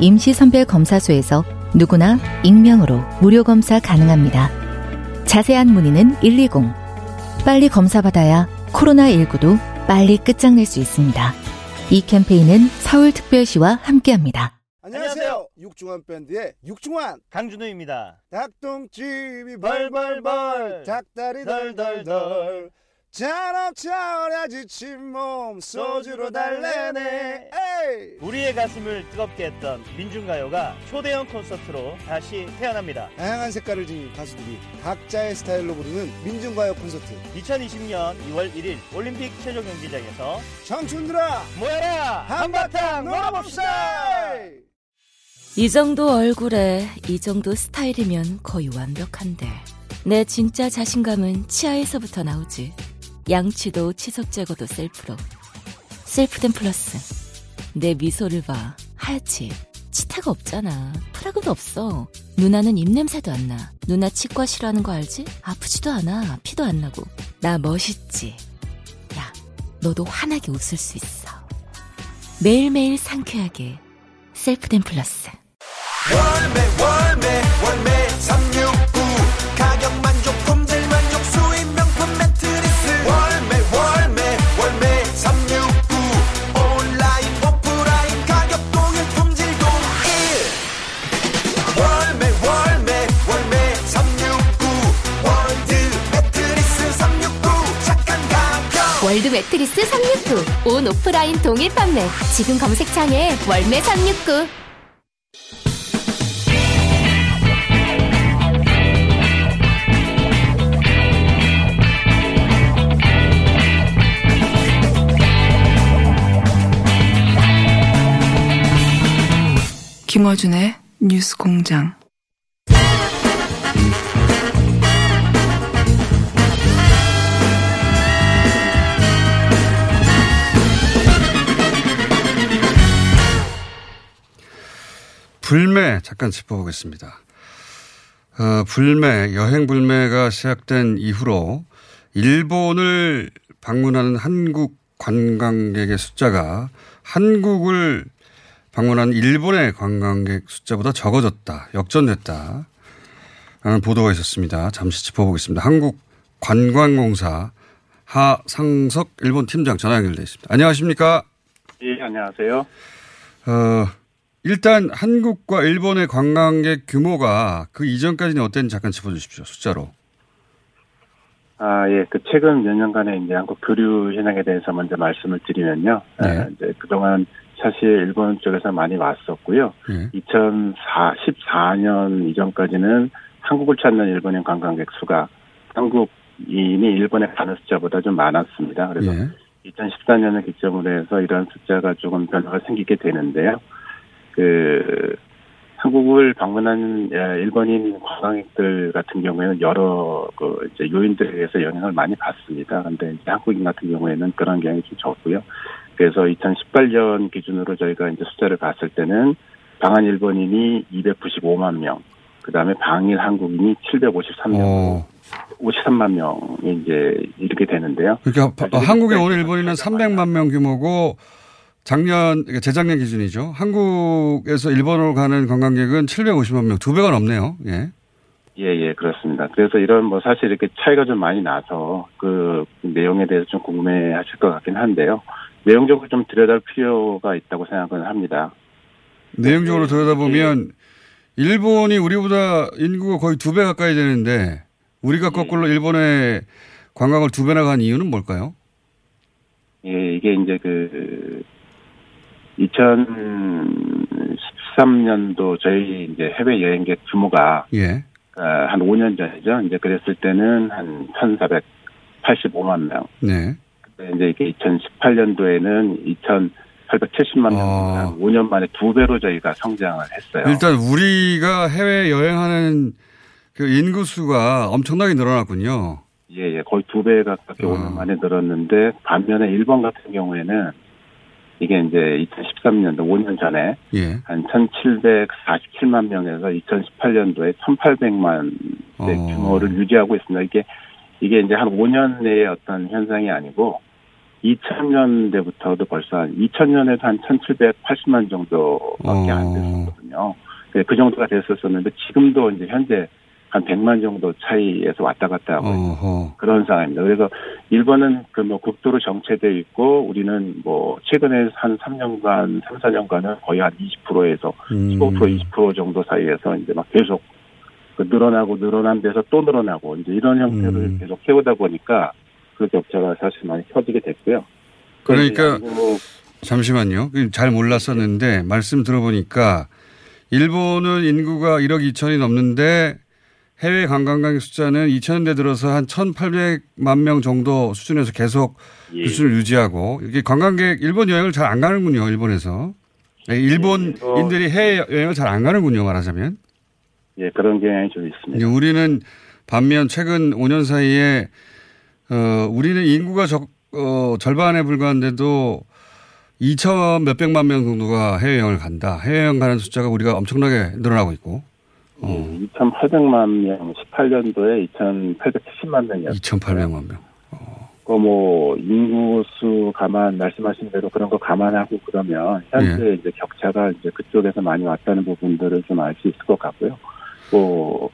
임시선별검사소에서 누구나 익명으로 무료 검사 가능합니다. 자세한 문의는 120. 빨리 검사받아야 코로나19도 빨리 끝장낼 수 있습니다. 이 캠페인은 서울특별시와 함께합니다. 안녕하세요. 육중환 밴드의 육중환 강준호입니다. 닭똥집이 벌벌벌 닭다리 덜덜덜 자랑차려 지친 몸 소주로 달래네. 에이! 우리의 가슴을 뜨겁게 했던 민중가요가 초대형 콘서트로 다시 태어납니다. 다양한 색깔을 지닌 가수들이 각자의 스타일로 부르는 민중가요 콘서트, 2020년 2월 1일 올림픽 체조 경기장에서 청춘들아 모여라 한바탕 놀아봅시다. 이 정도 얼굴에 이 정도 스타일이면 거의 완벽한데 내 진짜 자신감은 치아에서부터 나오지. 양치도 치석 제거도 셀프로. 셀프댄 플러스. 내 미소를 봐. 하얗지. 치태가 없잖아. 프라그도 없어. 누나는 입냄새도 안 나. 누나 치과 싫어하는 거 알지? 아프지도 않아. 피도 안 나고. 나 멋있지. 야, 너도 환하게 웃을 수 있어. 매일매일 상쾌하게. 셀프댄 플러스. 월매 월매 월매 369 가격 만족 품질 만족 수입 명품 매트리스 월매 월매 월매 369 온라인 오프라인 가격 동일 품질 동일 월매 월매 월매 369 월드 매트리스 369 착한 가격 월드 매트리스 369 온 오프라인 동일 판매. 지금 검색창에 월매 369. 김어준의 뉴스공장. 불매 잠깐 짚어보겠습니다. 불매, 여행 불매가 시작된 이후로 일본을 방문하는 한국 관광객의 숫자가 한국을 방문한 일본의 관광객 숫자보다 적어졌다. 역전됐다. 라는 보도가 있었습니다. 잠시 짚어보겠습니다. 한국관광공사 하상석 일본 팀장 전화 연결되어 있습니다. 안녕하십니까? 예, 안녕하세요. 일단 한국과 일본의 관광객 규모가 그 이전까지는 어땠는지 잠깐 짚어주십시오. 숫자로. 아, 예. 그 최근 몇 년간의 이제 한국 교류 현황에 대해서 먼저 말씀을 드리면요. 네. 이제 그동안 사실 일본 쪽에서 많이 왔었고요. 네. 2014년 이전까지는 한국을 찾는 일본인 관광객 수가 한국인이 일본에 가는 숫자보다 좀 많았습니다. 그래서 네. 2014년을 기점으로 해서 이런 숫자가 조금 변화가 생기게 되는데요. 한국을 방문한 일본인 관광객들 같은 경우에는 여러 이제 요인들에 의해서 영향을 많이 받습니다. 그런데 한국인 같은 경우에는 그런 경향이 좀 적고요. 그래서 2018년 기준으로 저희가 이제 숫자를 봤을 때는 방한 일본인이 295만 명, 그 다음에 방일 한국인이 753명, 53만 명이 이제 이렇게 되는데요. 그러니까 한국에 온 일본인은 300만 명 규모고 재작년 기준이죠. 한국에서 일본으로 가는 관광객은 750만 명, 두 배가 넘네요. 예. 예, 그렇습니다. 그래서 이런 사실 이렇게 차이가 좀 많이 나서 그 내용에 대해서 좀 궁금해하실 것 같긴 한데요. 내용적으로 좀 들여다볼 필요가 있다고 생각은 합니다. 내용적으로 들여다보면 예. 일본이 우리보다 인구가 거의 두 배 가까이 되는데 우리가 거꾸로 예. 일본에 관광을 두 배나 간 이유는 뭘까요? 예, 이게 이제 2013년도 저희 이제 해외 여행객 규모가 예. 한 5년 전이죠. 이제 그랬을 때는 한 1,485만 명. 네. 근데 이제 이게 2018년도에는 870만 명, 5년 만에 2배로 저희가 성장을 했어요. 일단 우리가 해외 여행하는 그 인구수가 엄청나게 늘어났군요. 예, 거의 2배 가깝게 5년 만에 늘었는데, 반면에 일본 같은 경우에는 이게 이제 2013년도 5년 전에 한 1,747만 명에서 2018년도에 1,800만 규모를 유지하고 있습니다. 이게 이제 한 5년 내의 어떤 현상이 아니고 2000년대부터도 벌써 2000년에도 한 1,780만 정도밖에 안 됐었거든요. 그 정도가 됐었었는데 지금도 이제 현재 한 100만 정도 차이에서 왔다 갔다 하고 있는 그런 상황입니다. 그래서 일본은 그 뭐 국도로 정체되어 있고 우리는 뭐 최근에 한 3년간, 3, 4년간은 거의 한 20%에서 15%, 20% 정도 사이에서 이제 막 계속 늘어나고 늘어난 데서 또 늘어나고 이제 이런 형태를 계속 해오다 보니까 그 격차가 사실 많이 커지게 됐고요. 그러니까 잠시만요. 잘 몰랐었는데 말씀 들어보니까 일본은 인구가 1억 2천이 넘는데 해외 관광객 숫자는 2000년대 들어서 한 1,800만 명 정도 수준에서 계속 그 수준을 유지하고 이게 관광객 일본 여행을 잘 안 가는군요. 일본에서. 일본인들이 해외 여행을 잘 안 가는군요. 말하자면. 예, 그런 경향이 좀 있습니다. 우리는 반면 최근 5년 사이에 우리는 인구가 절반에 불과한데도 2천 몇백만 명 정도가 해외여행을 간다. 해외여행 가는 숫자가 우리가 엄청나게 늘어나고 있고. 2,800만 명, 18년도에 2,870만 명이었어요. 2,800만 명. 인구수 감안, 말씀하신 대로 그런 거 감안하고 그러면, 현재 이제 격차가 이제 그쪽에서 많이 왔다는 부분들을 좀 알 수 있을 것 같고요. 또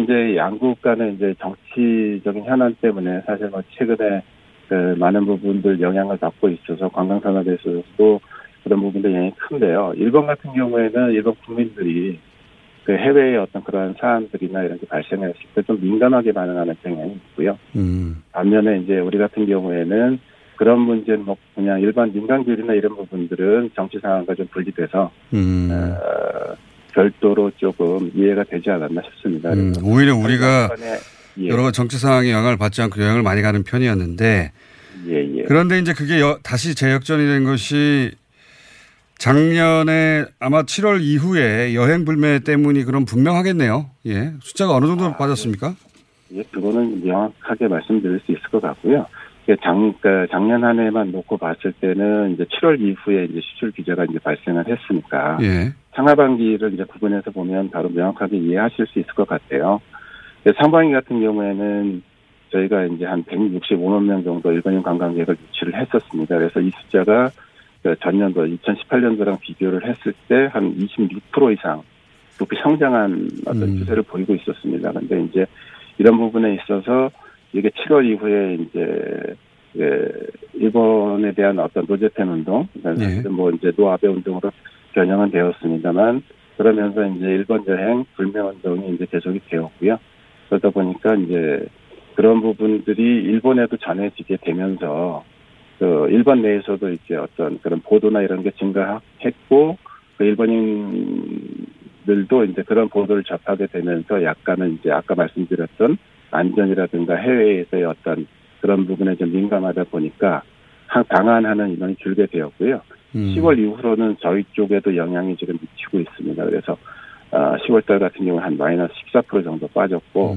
이제 양국 간의 이제 정치적인 현안 때문에 사실 뭐 최근에 그 많은 부분들 영향을 받고 있어서 관광산업에 있어서도 그런 부분들 영향이 큰데요. 일본 같은 경우에는 일본 국민들이 그 해외의 어떤 그런 사안들이나 이런 게 발생했을 때 좀 민감하게 반응하는 경향이 있고요. 반면에 이제 우리 같은 경우에는 그런 문제는 뭐 그냥 일반 민간교류나 이런 부분들은 정치 상황과 좀 분리돼서 별도로 조금 이해가 되지 않았나 싶습니다. 오히려 우리가 여러 정치 상황에 영향을 받지 않고 여행을 많이 가는 편이었는데 그런데 이제 그게 다시 재역전이 된 것이 작년에 아마 7월 이후에 여행 불매 때문이 그럼 분명하겠네요. 예. 숫자가 어느 정도 빠졌습니까? 예, 그거는 명확하게 말씀드릴 수 있을 것 같고요. 작년 한 해만 놓고 봤을 때는 이제 7월 이후에 이제 수출 규제가 이제 발생을 했으니까. 예. 상하반기를 이제 구분해서 보면 바로 명확하게 이해하실 수 있을 것 같아요. 상반기 같은 경우에는 저희가 이제 한 165만 명 정도 일본인 관광객을 유치를 했었습니다. 그래서 이 숫자가 전년도 2018년도랑 비교를 했을 때 한 26% 이상 높이 성장한 어떤 추세를 보이고 있었습니다. 그런데 이제 이런 부분에 있어서 이게 7월 이후에 이제 일본에 대한 어떤 노재팬 운동, 뭐 이제 노아베 운동으로 변형은 되었습니다만 그러면서 이제 일본 여행 불매 운동이 이제 계속이 되었고요. 그러다 보니까 이제 그런 부분들이 일본에도 전해지게 되면서. 일본 내에서도 이제 어떤 그런 보도나 이런 게 증가했고, 일본인들도 이제 그런 보도를 접하게 되면서 약간은 이제 아까 말씀드렸던 안전이라든가 해외에서의 어떤 그런 부분에 좀 민감하다 보니까 방한하는 인원이 줄게 되었고요. 10월 이후로는 저희 쪽에도 영향이 지금 미치고 있습니다. 그래서 10월 달 같은 경우는 한 마이너스 14% 정도 빠졌고,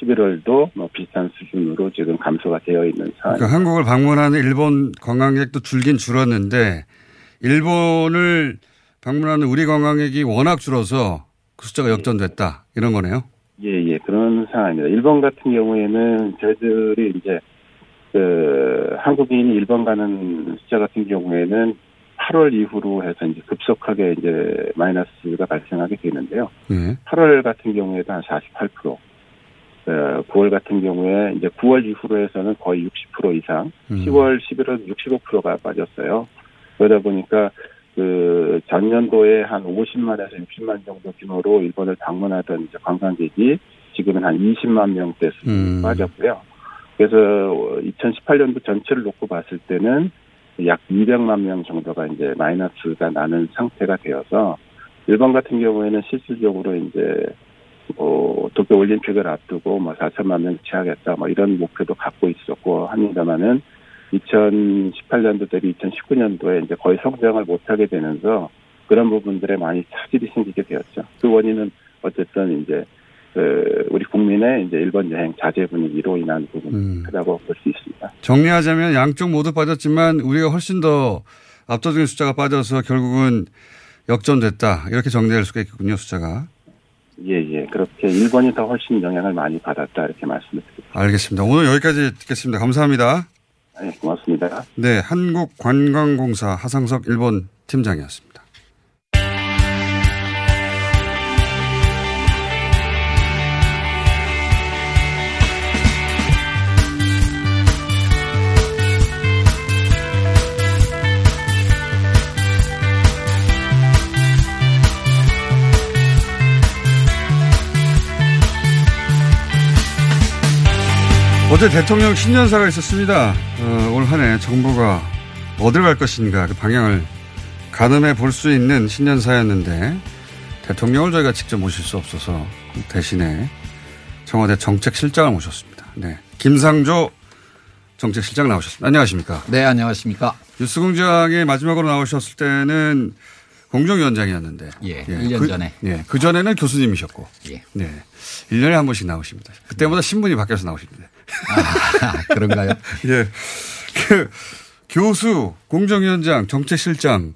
11월도 뭐 비슷한 수준으로 지금 감소가 되어 있는 상황입니다. 그러니까 한국을 방문하는 일본 관광객도 줄긴 줄었는데 일본을 방문하는 우리 관광객이 워낙 줄어서 그 숫자가 역전됐다 이런 거네요. 예, 그런 상황입니다. 일본 같은 경우에는 저희들이 이제 한국인이 일본 가는 숫자 같은 경우에는 8월 이후로 해서 이제 급속하게 이제 마이너스가 발생하게 되는데요. 8월 같은 경우에도 한 48%. 9월 같은 경우에 이제 9월 이후로 해서는 거의 60% 이상, 10월, 11월 65%가 빠졌어요. 그러다 보니까 그 전년도에 한 50만에서 60만 정도 규모로 일본을 방문하던 이제 관광객이 지금은 한 20만 명대 수준으로 빠졌고요. 그래서 2018년도 전체를 놓고 봤을 때는 약 200만 명 정도가 이제 마이너스가 나는 상태가 되어서 일본 같은 경우에는 실질적으로 이제 도쿄 올림픽을 앞두고 4천만 명 취하겠다 이런 목표도 갖고 있었고 합니다만은 2018년도 대비 2019년도에 이제 거의 성장을 못하게 되면서 그런 부분들에 많이 차질이 생기게 되었죠. 그 원인은 어쨌든 이제 우리 국민의 이제 일본 여행 자제 분위기로 인한 부분이 크다고 볼 수 있습니다. 정리하자면 양쪽 모두 빠졌지만 우리가 훨씬 더 압도적인 숫자가 빠져서 결국은 역전됐다. 이렇게 정리할 수가 있겠군요, 숫자가. 예. 그렇게 일본이 더 훨씬 영향을 많이 받았다. 이렇게 말씀드리겠습니다. 알겠습니다. 오늘 여기까지 듣겠습니다. 감사합니다. 네, 고맙습니다. 네, 한국관광공사 하상석 일본 팀장이었습니다. 어제 대통령 신년사가 있었습니다. 올 한 해 정부가 어딜 갈 것인가 그 방향을 가늠해 볼 수 있는 신년사였는데 대통령을 저희가 직접 모실 수 없어서 대신에 청와대 정책실장을 모셨습니다. 네, 김상조 정책실장 나오셨습니다. 안녕하십니까? 네, 안녕하십니까? 뉴스공장에 마지막으로 나오셨을 때는 공정위원장이었는데. 예, 1년 전에. 예, 그 전에는 교수님이셨고. 예. 네, 1년에 한 번씩 나오십니다. 그때마다 신분이 바뀌어서 나오십니다. 아, 그런가요? 예. 그, 교수, 공정위원장, 정책실장,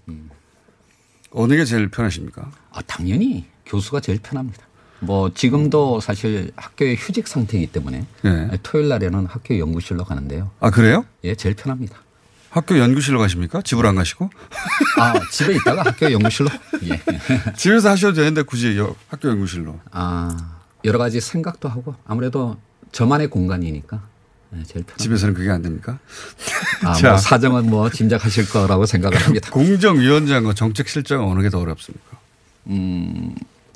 어느 게 제일 편하십니까? 아, 당연히 교수가 제일 편합니다. 뭐, 지금도 사실 학교의 휴직 상태이기 때문에 예. 토요일 날에는 학교 연구실로 가는데요. 아, 그래요? 예, 제일 편합니다. 학교 연구실로 가십니까? 집을 안 가시고? 아, 집에 있다가 학교 연구실로? 예. 집에서 하셔도 되는데 굳이 학교 연구실로. 아, 여러 가지 생각도 하고 아무래도 저만의 공간이니까 제일 편합니다. 집에서는 그게 안 됩니까? 아, 자. 뭐 사정은 뭐 짐작하실 거라고 생각을 합니다. 공정위원장과 정책실장은 어느 게 더 어렵습니까?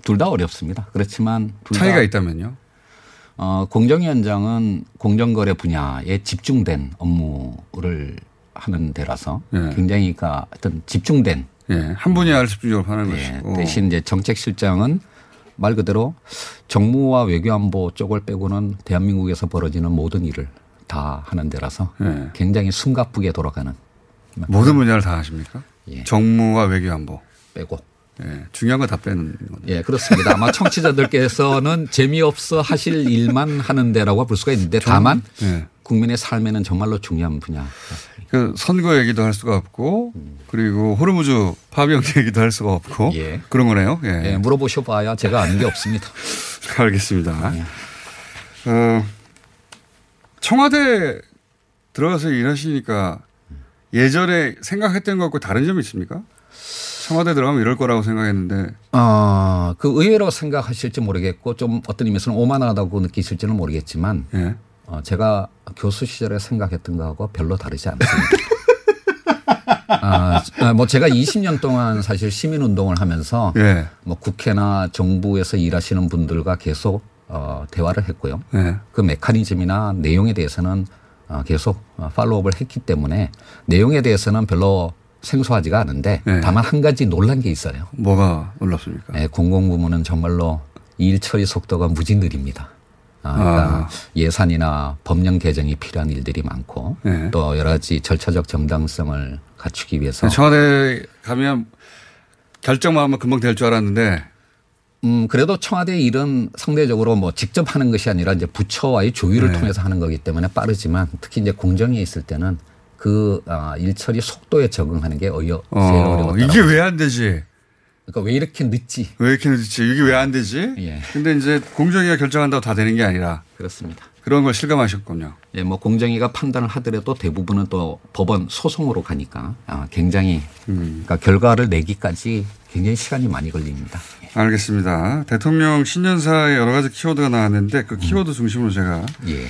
둘 다 어렵습니다. 그렇지만 차이가 있다면요? 공정위원장은 공정거래 분야에 집중된 업무를 하는 데라서 예. 굉장히 그러니까 어떤 집중된 예. 한 분야를 집중적으로 하는 예. 것이고 대신 이제 정책실장은 말 그대로 정무와 외교안보 쪽을 빼고는 대한민국에서 벌어지는 모든 일을 다 하는 데라서 예. 굉장히 숨가쁘게 돌아가는. 모든 분야를 다 하십니까? 예. 정무와 외교안보. 빼고. 예. 중요한 거 다 빼는 거죠. 예, 그렇습니다. 아마 청취자들께서는 재미없어 하실 일만 하는 데라고 볼 수가 있는데 다만 예. 국민의 삶에는 정말로 중요한 분야. 그 선거 얘기도 할 수가 없고 그리고 호르무즈 파병 얘기도 할 수가 없고 예. 그런 거네요. 예. 예, 물어보셔봐야 제가 아는 게 없습니다. 알겠습니다. 예. 청와대 들어가서 일하시니까 예전에 생각했던 것과 다른 점이 있습니까? 청와대 들어가면 이럴 거라고 생각했는데. 그 의외로 생각하실지 모르겠고 좀 어떤 의미에서는 오만하다고 느끼실지는 모르겠지만 예. 제가 교수 시절에 생각했던 거하고 별로 다르지 않습니다. 뭐 제가 20년 동안 사실 시민운동을 하면서 예. 뭐 국회나 정부에서 일하시는 분들과 계속 대화를 했고요. 예. 그 메커니즘이나 내용에 대해서는 계속 팔로우업을 했기 때문에 내용에 대해서는 별로 생소하지가 않은데 예. 다만 한 가지 놀란 게 있어요. 뭐가 놀랍습니까? 네, 공공부문은 정말로 일 처리 속도가 무지 느립니다. 그러니까 예산이나 법령 개정이 필요한 일들이 많고 네. 또 여러 가지 절차적 정당성을 갖추기 위해서. 청와대 가면 결정만 하면 금방 될 줄 알았는데. 그래도 청와대 일은 상대적으로 뭐 직접 하는 것이 아니라 이제 부처와의 조율을 네. 통해서 하는 거기 때문에 빠르지만 특히 이제 공정위에 있을 때는 그 일처리 속도에 적응하는 게 제일 어려웠다. 이게 왜 안 되지? 그러니까 왜 이렇게 늦지? 이게 왜 안 되지? 예. 근데 이제 공정위가 결정한다고 다 되는 게 아니라. 그렇습니다. 그런 걸 실감하셨군요. 예, 뭐 공정위가 판단을 하더라도 대부분은 또 법원 소송으로 가니까 굉장히 그러니까 결과를 내기까지 굉장히 시간이 많이 걸립니다. 예. 알겠습니다. 대통령 신년사에 여러 가지 키워드가 나왔는데 그 키워드 중심으로 제가 예.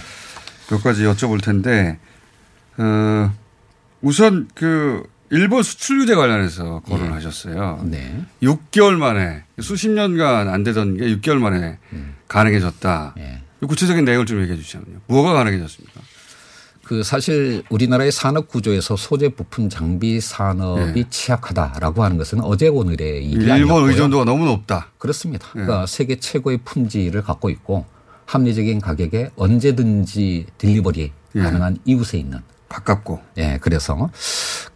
몇 가지 여쭤볼 텐데 우선 일본 수출 규제 관련해서 거론하셨어요. 예. 네. 6개월 만에 수십 년간 안 되던 게 6개월 만에 가능해졌다. 예. 구체적인 내용을 좀 얘기해 주시면요. 뭐가 가능해졌습니까? 그 사실 우리나라의 산업 구조에서 소재 부품 장비 산업이 예. 취약하다라고 하는 것은 어제 오늘의 일이 아니고요. 일본 의존도가 너무 높다. 그렇습니다. 예. 그러니까 세계 최고의 품질을 갖고 있고 합리적인 가격에 언제든지 딜리버리 가능한 이웃에 있는 가깝고. 예, 그래서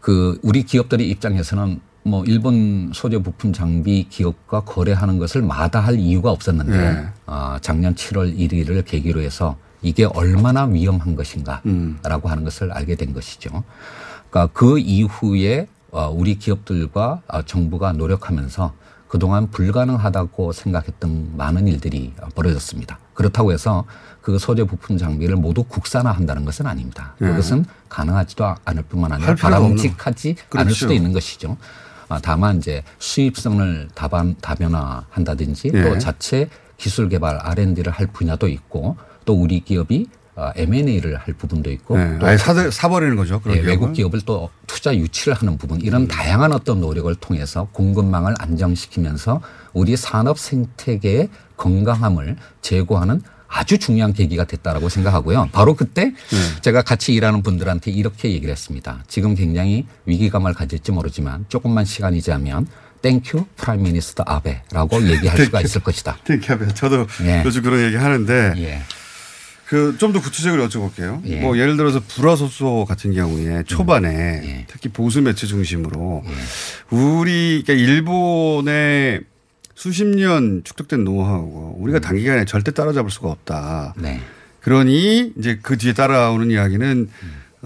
그 우리 기업들의 입장에서는 뭐 일본 소재 부품 장비 기업과 거래하는 것을 마다할 이유가 없었는데 예. 작년 7월 1일을 계기로 해서 이게 얼마나 위험한 것인가라고 하는 것을 알게 된 것이죠. 그러니까 그 이후에 우리 기업들과 정부가 노력하면서 그동안 불가능하다고 생각했던 많은 일들이 벌어졌습니다. 그렇다고 해서 그 소재 부품 장비를 모두 국산화한다는 것은 아닙니다. 그것은 가능하지도 않을 뿐만 아니라 바람직하지 않을 수도 있는 것이죠. 다만 이제 수입성을 다변화한다든지 또 자체 기술 개발 R&D를 할 분야도 있고 또 우리 기업이 M&A를 할 부분도 있고 또 아예 사버리는 거죠. 그런 예, 외국 기업을 또 투자 유치를 하는 부분 이런 다양한 어떤 노력을 통해서 공급망을 안정시키면서 우리 산업 생태계의 건강함을 제고하는 아주 중요한 계기가 됐다라고 생각하고요. 바로 그때 제가 같이 일하는 분들한테 이렇게 얘기를 했습니다. 지금 굉장히 위기감을 가질지 모르지만 조금만 시간이 지나면 땡큐 프라임 미니스터 아베라고 얘기할 수가 있을 것이다. 땡큐 아베. 저도 요즘 그런 얘기 하는데 그 좀 더 구체적으로 여쭤볼게요. 뭐 예를 들어서 불화소소 같은 경우에 초반에 특히 보수 매체 중심으로 우리 그러니까 일본의 수십 년 축적된 노하우고 우리가 단기간에 절대 따라잡을 수가 없다. 네. 그러니 이제 그 뒤에 따라오는 이야기는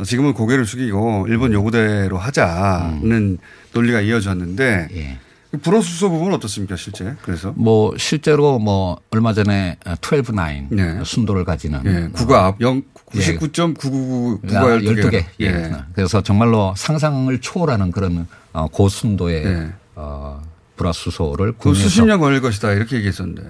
지금은 고개를 숙이고 일본 요구대로 하자는 논리가 이어졌는데. 불화수소 부분은 어떻습니까, 실제? 그래서 뭐 실제로 뭐 얼마 전에 12.9 순도를 가지는 국가 99.999 국가 12개. 그래서 정말로 상상을 초월하는 그런 고순도의 불화수소를 그 수십 년 걸릴 것이다 이렇게 얘기했었는데.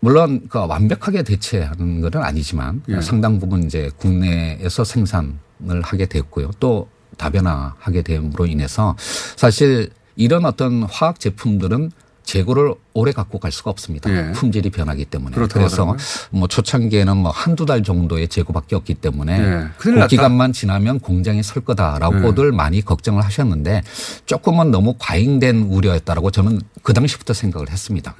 물론 그 완벽하게 대체하는 건 아니지만 상당 부분 이제 국내에서 생산을 하게 됐고요. 또 다변화하게 됨으로 인해서 사실 이런 어떤 화학 제품들은 재고를 오래 갖고 갈 수가 없습니다. 품질이 변하기 때문에. 그래서 하더라고요. 뭐 초창기에는 뭐 한두 달 정도의 재고밖에 없기 때문에 그 기간만 지나면 공장이 설 거다라고들 많이 걱정을 하셨는데 조금은 너무 과잉된 우려였다라고 저는 그 당시부터 생각을 했습니다.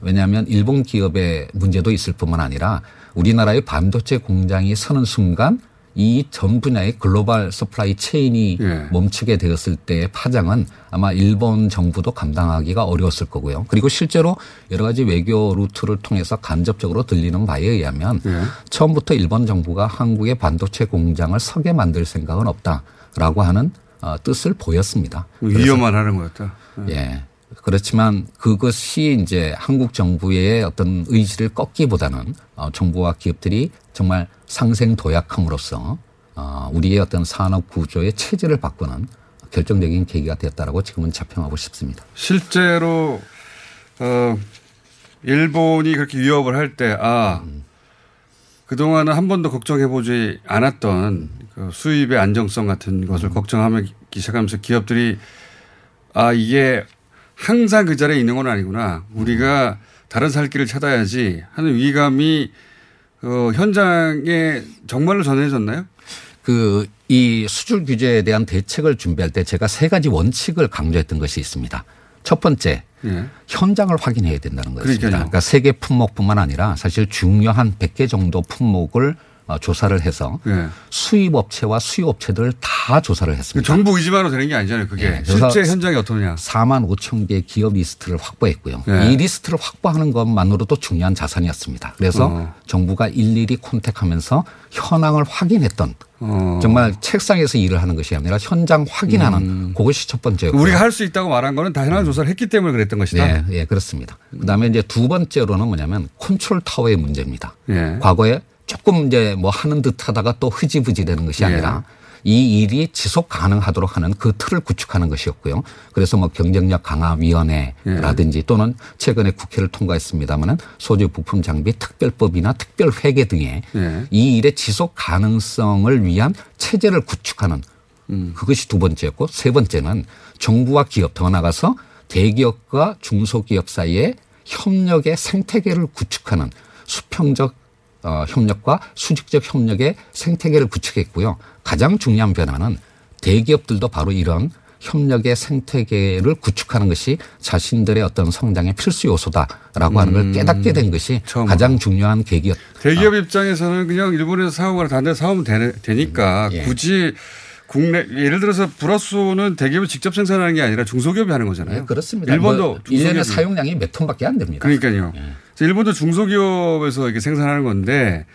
왜냐하면 일본 기업의 문제도 있을 뿐만 아니라 우리나라의 반도체 공장이 서는 순간 이 전 분야의 글로벌 서플라이 체인이 멈추게 되었을 때의 파장은 아마 일본 정부도 감당하기가 어려웠을 거고요. 그리고 실제로 여러 가지 외교 루트를 통해서 간접적으로 들리는 바에 의하면 처음부터 일본 정부가 한국의 반도체 공장을 서게 만들 생각은 없다라고 하는 뜻을 보였습니다. 위험만 하는 거였다. 예. 그렇지만 그것이 이제 한국 정부의 어떤 의지를 꺾기보다는 정부와 기업들이 정말 상생 도약함으로써 우리의 어떤 산업 구조의 체질을 바꾸는 결정적인 계기가 됐다라고 지금은 자평하고 싶습니다. 실제로 일본이 그렇게 위협을 할 때 그동안은 한 번도 걱정해보지 않았던 그 수입의 안정성 같은 것을 걱정하기 시작하면서 기업들이 이게 항상 그 자리에 있는 건 아니구나. 우리가 다른 살 길을 찾아야지 하는 위감이 현장에 정말로 전해졌나요? 그 이 수출 규제에 대한 대책을 준비할 때 제가 세 가지 원칙을 강조했던 것이 있습니다. 첫 번째, 현장을 확인해야 된다는 것입니다. 그러니까 세 개 품목뿐만 아니라 사실 중요한 100개 정도 품목을 조사를 해서 수입업체와 수요업체들을 다 조사를 했습니다. 정부 의지만으로 되는 게 아니잖아요. 그게. 실제 현장이 어떠냐. 4만 5천 개의 기업 리스트를 확보했고요. 이 리스트를 확보하는 것만으로도 중요한 자산이었습니다. 그래서 정부가 일일이 컨택하면서 현황을 확인했던 정말 책상에서 일을 하는 것이 아니라 현장 확인하는 그것이 첫 번째였고요. 우리가 할 수 있다고 말한 거는 다 현황 조사를 했기 때문에 그랬던 것이다. 네, 예, 그렇습니다. 그다음에 이제 두 번째로는 뭐냐면 컨트롤 타워의 문제입니다. 과거에 조금 이제 뭐 하는 듯 하다가 또 흐지부지 되는 것이 아니라 이 일이 지속 가능하도록 하는 그 틀을 구축하는 것이었고요. 그래서 뭐 경쟁력 강화위원회라든지 또는 최근에 국회를 통과했습니다마는 소재 부품 장비 특별법이나 특별회계 등의 이 일의 지속 가능성을 위한 체제를 구축하는 그것이 두 번째였고 세 번째는 정부와 기업 더 나아가서 대기업과 중소기업 사이의 협력의 생태계를 구축하는 수평적 협력과 수직적 협력의 생태계를 구축했고요. 가장 중요한 변화는 대기업들도 바로 이런 협력의 생태계를 구축하는 것이 자신들의 어떤 성장의 필수 요소다라고 하는 걸 깨닫게 된 것이 처음. 가장 중요한 계기였다. 대기업 입장에서는 그냥 일본에서 사오거나 다른 데서 사오면 되니까 예. 굳이 국내 예를 들어서 불화수는 대기업이 직접 생산하는 게 아니라 중소기업이 하는 거잖아요. 네, 그렇습니다. 일본도 뭐 1년에 사용량이 몇 톤밖에 안 됩니다. 그러니까요. 네. 일본도 중소기업에서 이렇게 생산하는 건데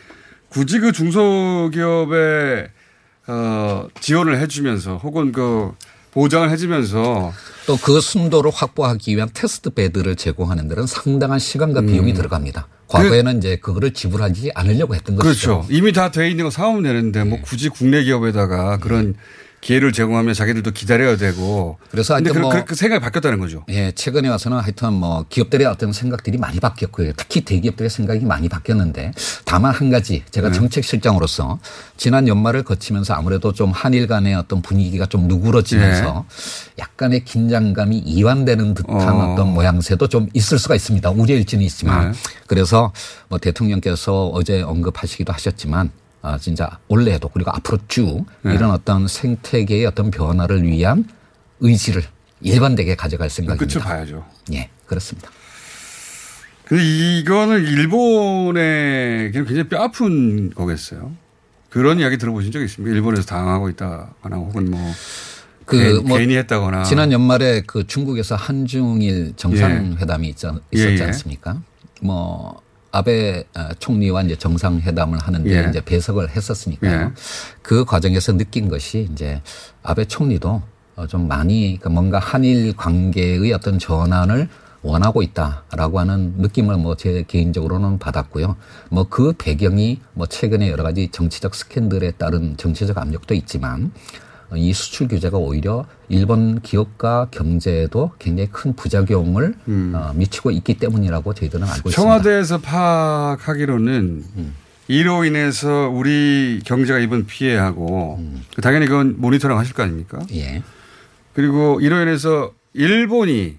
굳이 그 중소기업에 지원을 해주면서 혹은 그 보장을 해주면서 또 그 순도를 확보하기 위한 테스트 배드를 제공하는 데는 상당한 시간과 비용이 들어갑니다. 과거에는 이제 그거를 지불하지 않으려고 했던 것이죠. 그렇죠. 이미 다 돼 있는 거 사오면 되는데 뭐 굳이 국내 기업에다가 그런 기회를 제공하면 자기들도 기다려야 되고. 그래서 하여튼 뭐 그 생각이 바뀌었다는 거죠. 예, 최근에 와서는 하여튼 뭐 기업들의 어떤 생각들이 많이 바뀌었고요. 특히 대기업들의 생각이 많이 바뀌었는데 다만 한 가지 제가 정책실장으로서 지난 연말을 거치면서 아무래도 좀 한일 간의 어떤 분위기가 좀 누그러지면서 약간의 긴장감이 이완되는 듯한 어떤 모양새도 좀 있을 수가 있습니다. 우려일지는 있지만. 그래서 뭐 대통령께서 어제 언급하시기도 하셨지만 진짜 올해도 그리고 앞으로 쭉 이런 어떤 생태계의 어떤 변화를 위한 의지를 일관되게 가져갈 생각입니다. 끝을 봐야죠. 예, 그렇습니다. 근데 이거는 일본에 굉장히 뼈 아픈 거겠어요. 그런 이야기 들어보신 적 있습니까? 일본에서 당하고 있다거나 혹은 뭐. 괜히 했다거나. 지난 연말에 그 중국에서 한중일 정상회담이 있었지 않습니까? 뭐. 아베 총리와 이제 정상회담을 하는데 이제 배석을 했었으니까요. 그 과정에서 느낀 것이 이제 아베 총리도 좀 많이 뭔가 한일 관계의 어떤 전환을 원하고 있다라고 하는 느낌을 뭐 제 개인적으로는 받았고요. 뭐 그 배경이 뭐 최근에 여러 가지 정치적 스캔들에 따른 정치적 압력도 있지만 이 수출 규제가 오히려 일본 기업과 경제에도 굉장히 큰 부작용을 미치고 있기 때문이라고 저희들은 알고 청와대에서 있습니다. 청와대에서 파악하기로는 이로 인해서 우리 경제가 입은 피해하고 당연히 그건 모니터링 하실 거 아닙니까? 예. 그리고 이로 인해서 일본이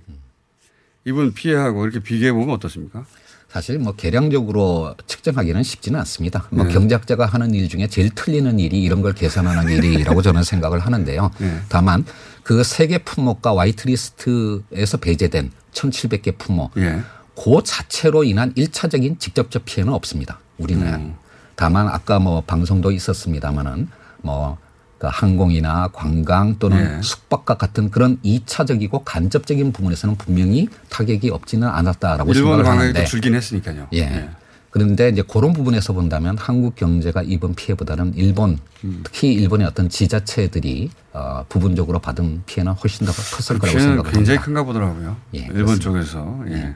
입은 피해하고 이렇게 비교해 보면 어떻습니까? 사실 뭐 계량적으로 측정하기는 쉽지는 않습니다. 뭐 경제학자가 하는 일 중에 제일 틀리는 일이 이런 걸 계산하는 일이라고 저는 생각을 하는데요. 다만 그 세계 품목과 화이트리스트에서 배제된 1,700개 품목 그 자체로 인한 1차적인 직접적 피해는 없습니다. 우리는. 다만 아까 뭐 방송도 있었습니다마는 뭐 그러니까 항공이나 관광 또는 숙박과 같은 그런 2차적이고 간접적인 부분에서는 분명히 타격이 없지는 않았다라고 생각을 하는데. 일본 관광객도 줄긴 했으니까요. 예. 네. 그런데 이제 그런 부분에서 본다면 한국 경제가 입은 피해보다는 일본 특히 일본의 어떤 지자체들이 부분적으로 받은 피해는 훨씬 더 컸을 거라고 생각을 합니다. 굉장히 큰가 보더라고요. 예, 일본 그렇습니다. 쪽에서. 예.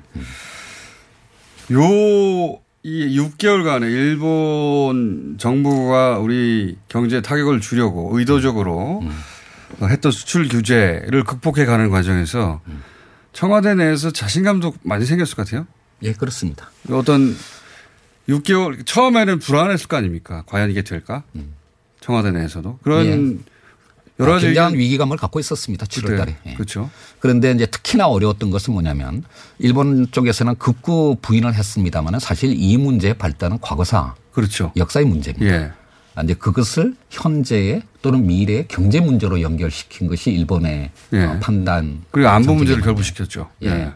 이 6개월간에 일본 정부가 우리 경제 타격을 주려고 의도적으로 했던 수출 규제를 극복해 가는 과정에서 청와대 내에서 자신감도 많이 생겼을 것 같아요? 예, 그렇습니다. 어떤 6개월, 처음에는 불안했을 거 아닙니까? 과연 이게 될까? 청와대 내에서도. 그런 여러 가지. 굉장한 위기감을 갖고 있었습니다. 7월 달에. 예. 그렇죠. 그런데 이제 특히나 어려웠던 것은 뭐냐면 일본 쪽에서는 극구 부인을 했습니다만 사실 이 문제의 발단은 과거사. 그렇죠. 역사의 문제입니다. 예. 이제 그것을 현재의 또는 미래의 경제 문제로 연결시킨 것이 일본의 판단. 그리고 안보 문제를 결부시켰죠. 예.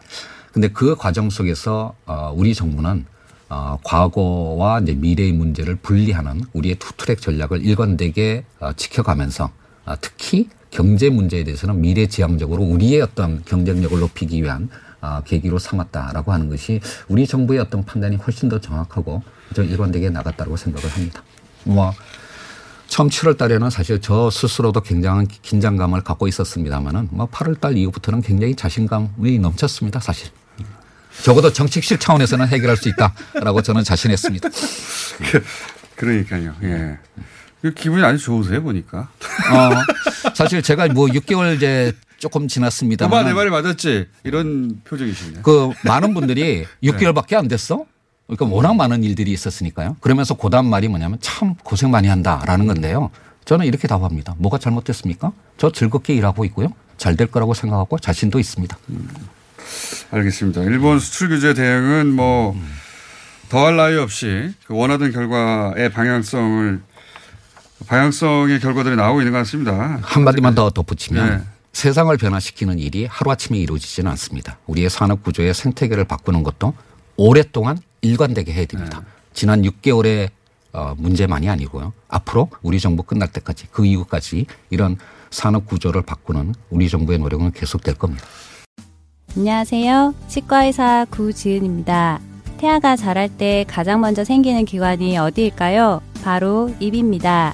그런데 그 과정 속에서 우리 정부는 과거와 이제 미래의 문제를 분리하는 우리의 투트랙 전략을 일관되게 지켜가면서 특히 경제 문제에 대해서는 미래지향적으로 우리의 어떤 경쟁력을 높이기 위한 계기로 삼았다라고 하는 것이 우리 정부의 어떤 판단이 훨씬 더 정확하고 좀 일관되게 나갔다고 생각을 합니다. 뭐 처음 7월 달에는 사실 저 스스로도 굉장한 긴장감을 갖고 있었습니다만은 뭐 8월 달 이후부터는 굉장히 자신감이 넘쳤습니다. 사실. 적어도 정책실 차원에서는 해결할 수 있다라고 저는 자신했습니다. 그러니까요. 예. 기분이 아주 좋으세요 보니까. 사실 제가 뭐 6개월 이제 조금 지났습니다만. 오빠 내 말이 맞았지 이런 표정이십니다. 그 많은 분들이 6개월밖에 안 됐어. 그러니까 워낙 많은 일들이 있었으니까요. 그러면서 그다음 말이 뭐냐면 참 고생 많이 한다라는 건데요. 저는 이렇게 답합니다. 뭐가 잘못됐습니까? 저 즐겁게 일하고 있고요. 잘 될 거라고 생각하고 자신도 있습니다. 알겠습니다. 일본 수출 규제 대응은 뭐 더할 나위 없이 그 원하던 결과의 방향성의 결과들이 나오고 있는 것 같습니다. 한마디만 더 덧붙이면 세상을 변화시키는 일이 하루아침에 이루어지지는 않습니다. 우리의 산업구조의 생태계를 바꾸는 것도 오랫동안 일관되게 해야 됩니다. 지난 6개월의 문제만이 아니고요. 앞으로 우리 정부 끝날 때까지, 그 이후까지 이런 산업구조를 바꾸는 우리 정부의 노력은 계속될 겁니다. 안녕하세요. 치과의사 구지은입니다. 태아가 자랄 때 가장 먼저 생기는 기관이 어디일까요? 바로 입입니다.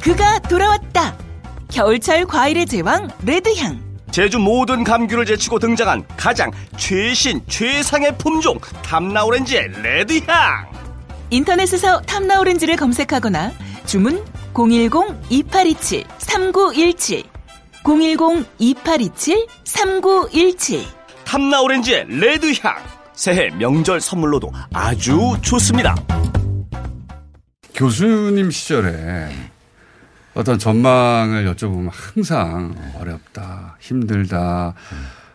그가 돌아왔다. 겨울철 과일의 제왕 레드향. 제주 모든 감귤을 제치고 등장한 가장 최신 최상의 품종 탐나오렌지의 레드향. 인터넷에서 탐나오렌지를 검색하거나 주문 010-2827-3917 010-2827-3917. 탐나오렌지의 레드향, 새해 명절 선물로도 아주 좋습니다. 교수님 시절에 어떤 전망을 여쭤보면 항상 어렵다, 힘들다,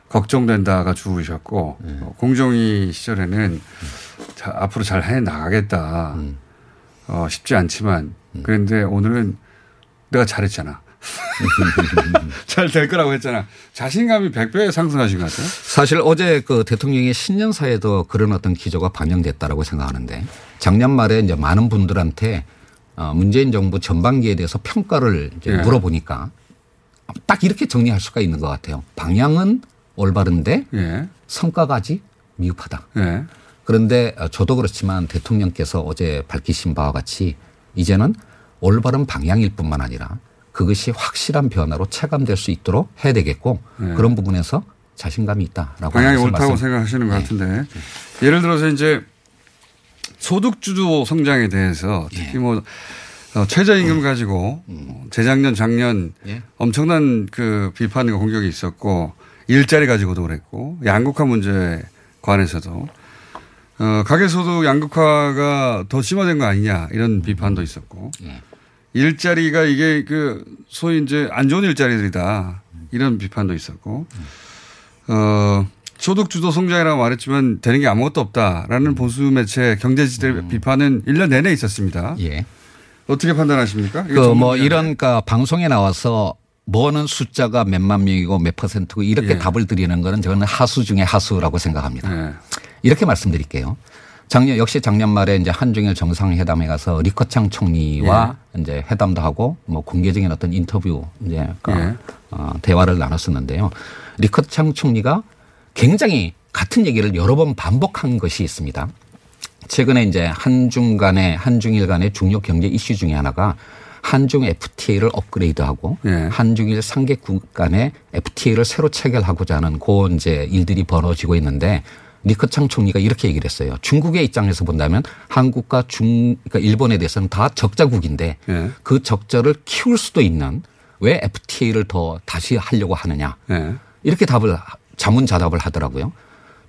걱정된다가 주우셨고, 공정위 시절에는 앞으로 잘 해나가겠다, 쉽지 않지만, 그런데 오늘은 내가 잘했잖아. 잘 될 거라고 했잖아. 자신감이 100배 상승하신 것 같아요. 사실 어제 그 대통령의 신년사에도 그런 어떤 기조가 반영됐다라고 생각하는데, 작년 말에 이제 많은 분들한테 문재인 정부 전반기에 대해서 평가를 이제 물어보니까 딱 이렇게 정리할 수가 있는 것 같아요. 방향은 올바른데 성과가 아직 미흡하다. 그런데 저도 그렇지만 대통령께서 어제 밝히신 바와 같이 이제는 올바른 방향일 뿐만 아니라 그것이 확실한 변화로 체감될 수 있도록 해야 되겠고, 그런 부분에서 자신감이 있다라고. 방향이 옳다고 생각하시는 것 같은데, 예를 들어서 이제 소득주도 성장에 대해서 특히 뭐 최저임금 가지고 재작년 작년 엄청난 그 비판과 공격이 있었고, 일자리 가지고도 그랬고, 양극화 문제에 관해서도 가계소득 양극화가 더 심화된 거 아니냐 이런 비판도 있었고, 일자리가 이게 그 소위 이제 안 좋은 일자리들이다 이런 비판도 있었고, 소득주도 성장이라고 말했지만 되는 게 아무것도 없다라는 보수 매체 경제지들의 비판은 1년 내내 있었습니다. 어떻게 판단하십니까? 그 뭐 이런 방송에 나와서 뭐는 숫자가 몇만 명이고 몇 퍼센트고 이렇게 답을 드리는 거는 저는 하수 중에 하수라고 생각합니다. 이렇게 말씀드릴게요. 작년 말에 이제 한중일 정상회담에 가서 리커창 총리와 이제 회담도 하고 뭐 공개적인 어떤 인터뷰 이제 대화를 나눴었는데요. 리커창 총리가 굉장히 같은 얘기를 여러 번 반복한 것이 있습니다. 최근에 이제 한중일 간의 중요 경제 이슈 중에 하나가 한중 FTA를 업그레이드하고 한중일 상계국 간의 FTA를 새로 체결하고자 하는 그 이제 일들이 벌어지고 있는데, 리커창 총리가 이렇게 얘기를 했어요. 중국의 입장에서 본다면 한국과 그러니까 일본에 대해서는 다 적자국인데 그 적자를 키울 수도 있는, 왜 FTA를 더 다시 하려고 하느냐. 이렇게 답을 자문자답을 하더라고요.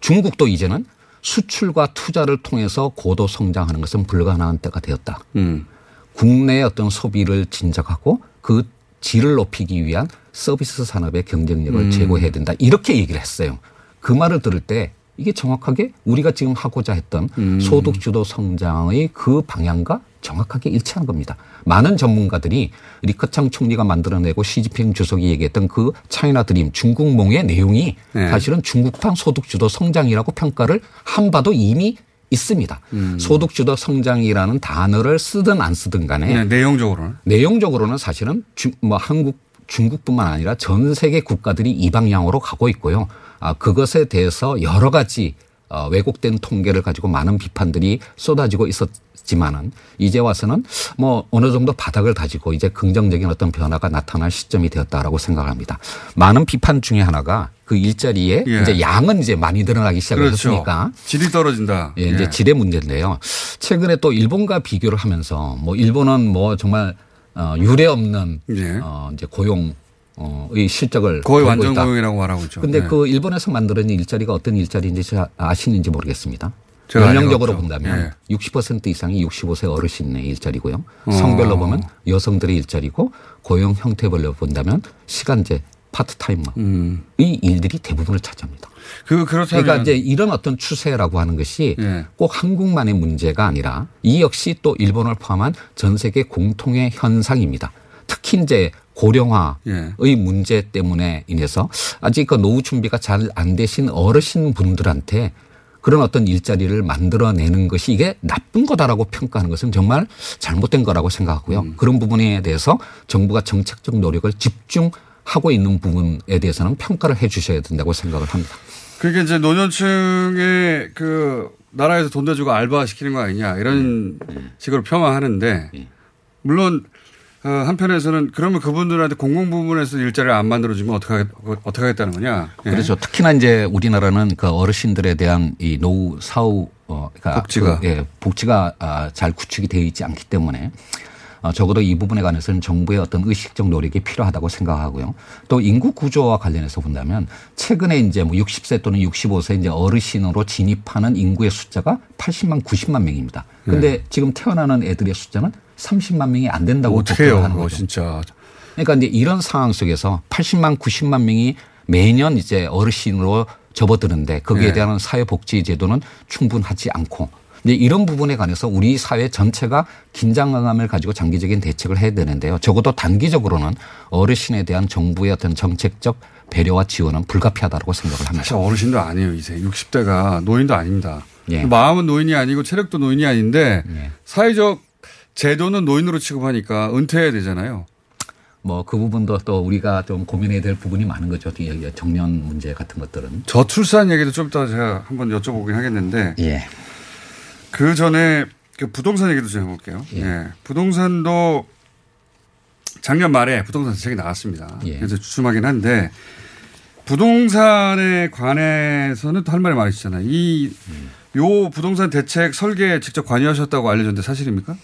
중국도 이제는 수출과 투자를 통해서 고도 성장하는 것은 불가능한 때가 되었다. 국내의 어떤 소비를 진작하고 그 질을 높이기 위한 서비스 산업의 경쟁력을 제고해야 된다. 이렇게 얘기를 했어요. 그 말을 들을 때 이게 정확하게 우리가 지금 하고자 했던 소득주도 성장의 그 방향과 정확하게 일치한 겁니다. 많은 전문가들이 리커창 총리가 만들어내고 시지핑 주석이 얘기했던 그 차이나 드림, 중국몽의 내용이 사실은 중국판 소득주도 성장이라고 평가를 한 바도 이미 있습니다. 소득주도 성장이라는 단어를 쓰든 안 쓰든 간에 네, 내용적으로는 사실은 한국, 중국뿐만 아니라 전 세계 국가들이 이 방향으로 가고 있고요. 그것에 대해서 여러 가지 왜곡된 통계를 가지고 많은 비판들이 쏟아지고 있었지만은 이제 와서는 뭐 어느 정도 바닥을 다지고 이제 긍정적인 어떤 변화가 나타날 시점이 되었다라고 생각합니다. 많은 비판 중에 하나가 그 일자리에 예. 이제 양은 이제 많이 늘어나기 시작했으니까 그렇죠. 질이 떨어진다. 예, 이제 질의 문제인데요. 최근에 또 일본과 비교를 하면서 뭐 일본은 뭐 정말 유례 없는 예. 이제 고용 이 실적을 거의 완전 고용이라고 말하고 있죠. 그런데 네. 그 일본에서 만들어진 일자리가 어떤 일자리인지 잘 아시는지 모르겠습니다. 연령적으로 본다면 네. 60% 이상이 65세 어르신의 일자리고요. 성별로 보면 여성들의 일자리고 고용 형태별로 본다면 시간제 파트타임의 일들이 대부분을 차지합니다. 그러니까 이제 이런 어떤 추세라고 하는 것이 네. 꼭 한국만의 문제가 아니라 이 역시 또 일본을 포함한 전 세계 공통의 현상입니다. 특히 이제 고령화의 예. 문제 때문에 인해서 아직 그 노후 준비가 잘 안 되신 어르신 분들한테 그런 어떤 일자리를 만들어내는 것이 이게 나쁜 거다라고 평가하는 것은 정말 잘못된 거라고 생각하고요. 그런 부분에 대해서 정부가 정책적 노력을 집중하고 있는 부분에 대해서는 평가를 해 주셔야 된다고 생각을 합니다. 그게 이제 노년층의 그 나라에서 돈 대주고 알바시키는 거 아니냐 이런 식으로 폄하하는데 물론 한편에서는 그러면 그분들한테 공공부문에서 일자리를 안 만들어주면 어떻게 하겠다는 거냐. 예. 그렇죠. 특히나 이제 우리나라는 그 어르신들에 대한 이 노후 사후 그러니까 복지가 예, 복지가 잘 구축이 되어 있지 않기 때문에 적어도 이 부분에 관해서는 정부의 어떤 의식적 노력이 필요하다고 생각하고요. 또 인구 구조와 관련해서 본다면 최근에 이제 뭐 60세 또는 65세 이제 어르신으로 진입하는 인구의 숫자가 80만 90만 명입니다. 그런데 네. 지금 태어나는 애들의 숫자는 30만 명이 안 된다고 하는 거죠. 진짜. 그러니까 이제 이런 상황 속에서 80만 90만 명이 매년 이제 어르신으로 접어드는데 거기에 네. 대한 사회복지 제도는 충분하지 않고 이런 부분에 관해서 우리 사회 전체가 긴장감을 가지고 장기적인 대책을 해야 되는데요. 적어도 단기적으로는 어르신에 대한 정부의 어떤 정책적 배려와 지원은 불가피하다고 생각을 합니다. 사실 어르신도 아니에요. 이제 60대가 노인도 아닙니다. 예. 마음은 노인이 아니고 체력도 노인이 아닌데 예. 사회적 제도는 노인으로 취급하니까 은퇴해야 되잖아요. 뭐 그 부분도 또 우리가 좀 고민해야 될 부분이 많은 거죠. 정년 문제 같은 것들은. 저출산 얘기도 좀 이따 제가 한번 여쭤보긴 하겠는데. 예. 그 전에 부동산 얘기도 좀 해볼게요. 예. 예. 부동산도 작년 말에 부동산 정책이 나왔습니다. 예. 그래서 주춤하긴 한데 부동산에 관해서는 또 할 말이 많으시잖아요. 요 부동산 대책 설계에 직접 관여하셨다고 알려졌는데 사실입니까?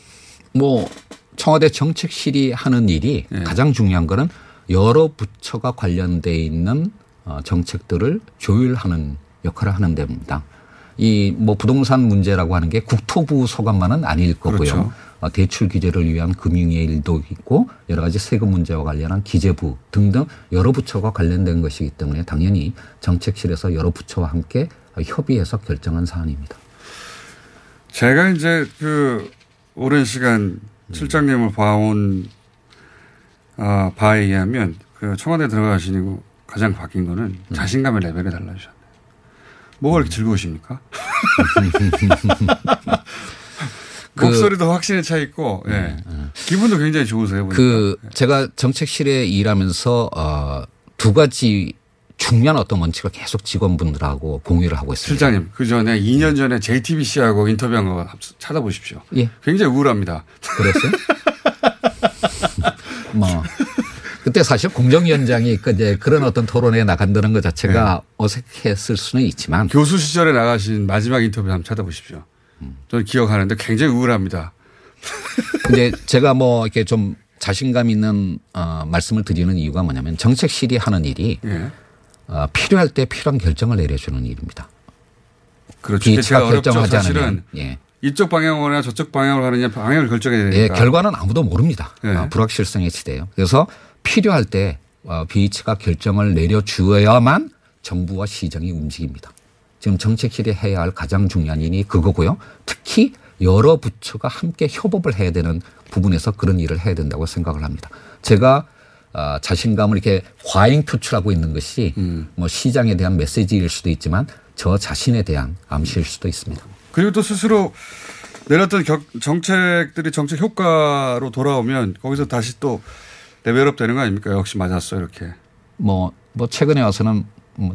뭐 청와대 정책실이 하는 일이 예. 가장 중요한 거는 여러 부처가 관련돼 있는 정책들을 조율하는 역할을 하는 데입니다. 이 뭐 부동산 문제라고 하는 게 국토부 소관만은 아닐 거고요. 그렇죠. 대출 규제를 위한 금융의 일도 있고 여러 가지 세금 문제와 관련한 기재부 등등 여러 부처가 관련된 것이기 때문에 당연히 정책실에서 여러 부처와 함께 협의해서 결정한 사안입니다. 제가 이제 그 오랜 시간 실장님을 봐온 바에 의하면 그 청와대 들어가시고 가장 바뀐 거는 자신감의 레벨이 달라지셨네요. 뭐가 이렇게 즐거우십니까? 목소리도 확신에 차 있고 예. 기분도 굉장히 좋으세요. 보니까. 제가 정책실에 일하면서 두 가지 중요한 어떤 원칙을 계속 직원분들하고 공유를 하고 있습니다. 실장님, 그 전에 2년 전에 JTBC하고 인터뷰한 거 찾아보십시오. 예. 굉장히 우울합니다. 그랬어요? 뭐. 그때 사실 공정위원장이 이제 그런 어떤 토론에 나간다는 것 자체가 네. 어색했을 수는 있지만. 교수 시절에 나가신 마지막 인터뷰 한번 찾아보십시오. 저는 기억하는데 굉장히 우울합니다. 근데 제가 뭐 이렇게 좀 자신감 있는 말씀을 드리는 이유가 뭐냐면 정책실이 하는 일이 네. 필요할 때 필요한 결정을 내려주는 일입니다. 그렇죠. 제가 결정하지 않으면 예. 이쪽 방향으로나 저쪽 방향으로 하느냐 방향을 결정해야 되니까. 예, 결과는 아무도 모릅니다. 예. 불확실성의 시대예요. 그래서 필요할 때 BH가 결정을 내려주어야만 정부와 시장이 움직입니다. 지금 정책실이 해야 할 가장 중요한 일이 그거고요. 특히 여러 부처가 함께 협업을 해야 되는 부분에서 그런 일을 해야 된다고 생각을 합니다. 제가 자신감을 이렇게 과잉 표출하고 있는 것이 뭐 시장에 대한 메시지일 수도 있지만 저 자신에 대한 암시일 수도 있습니다. 그리고 또 스스로 내렸던 정책들이 정책 효과로 돌아오면 거기서 다시 또 레벨업 되는 거 아닙니까? 역시 맞았어 이렇게. 뭐 최근에 와서는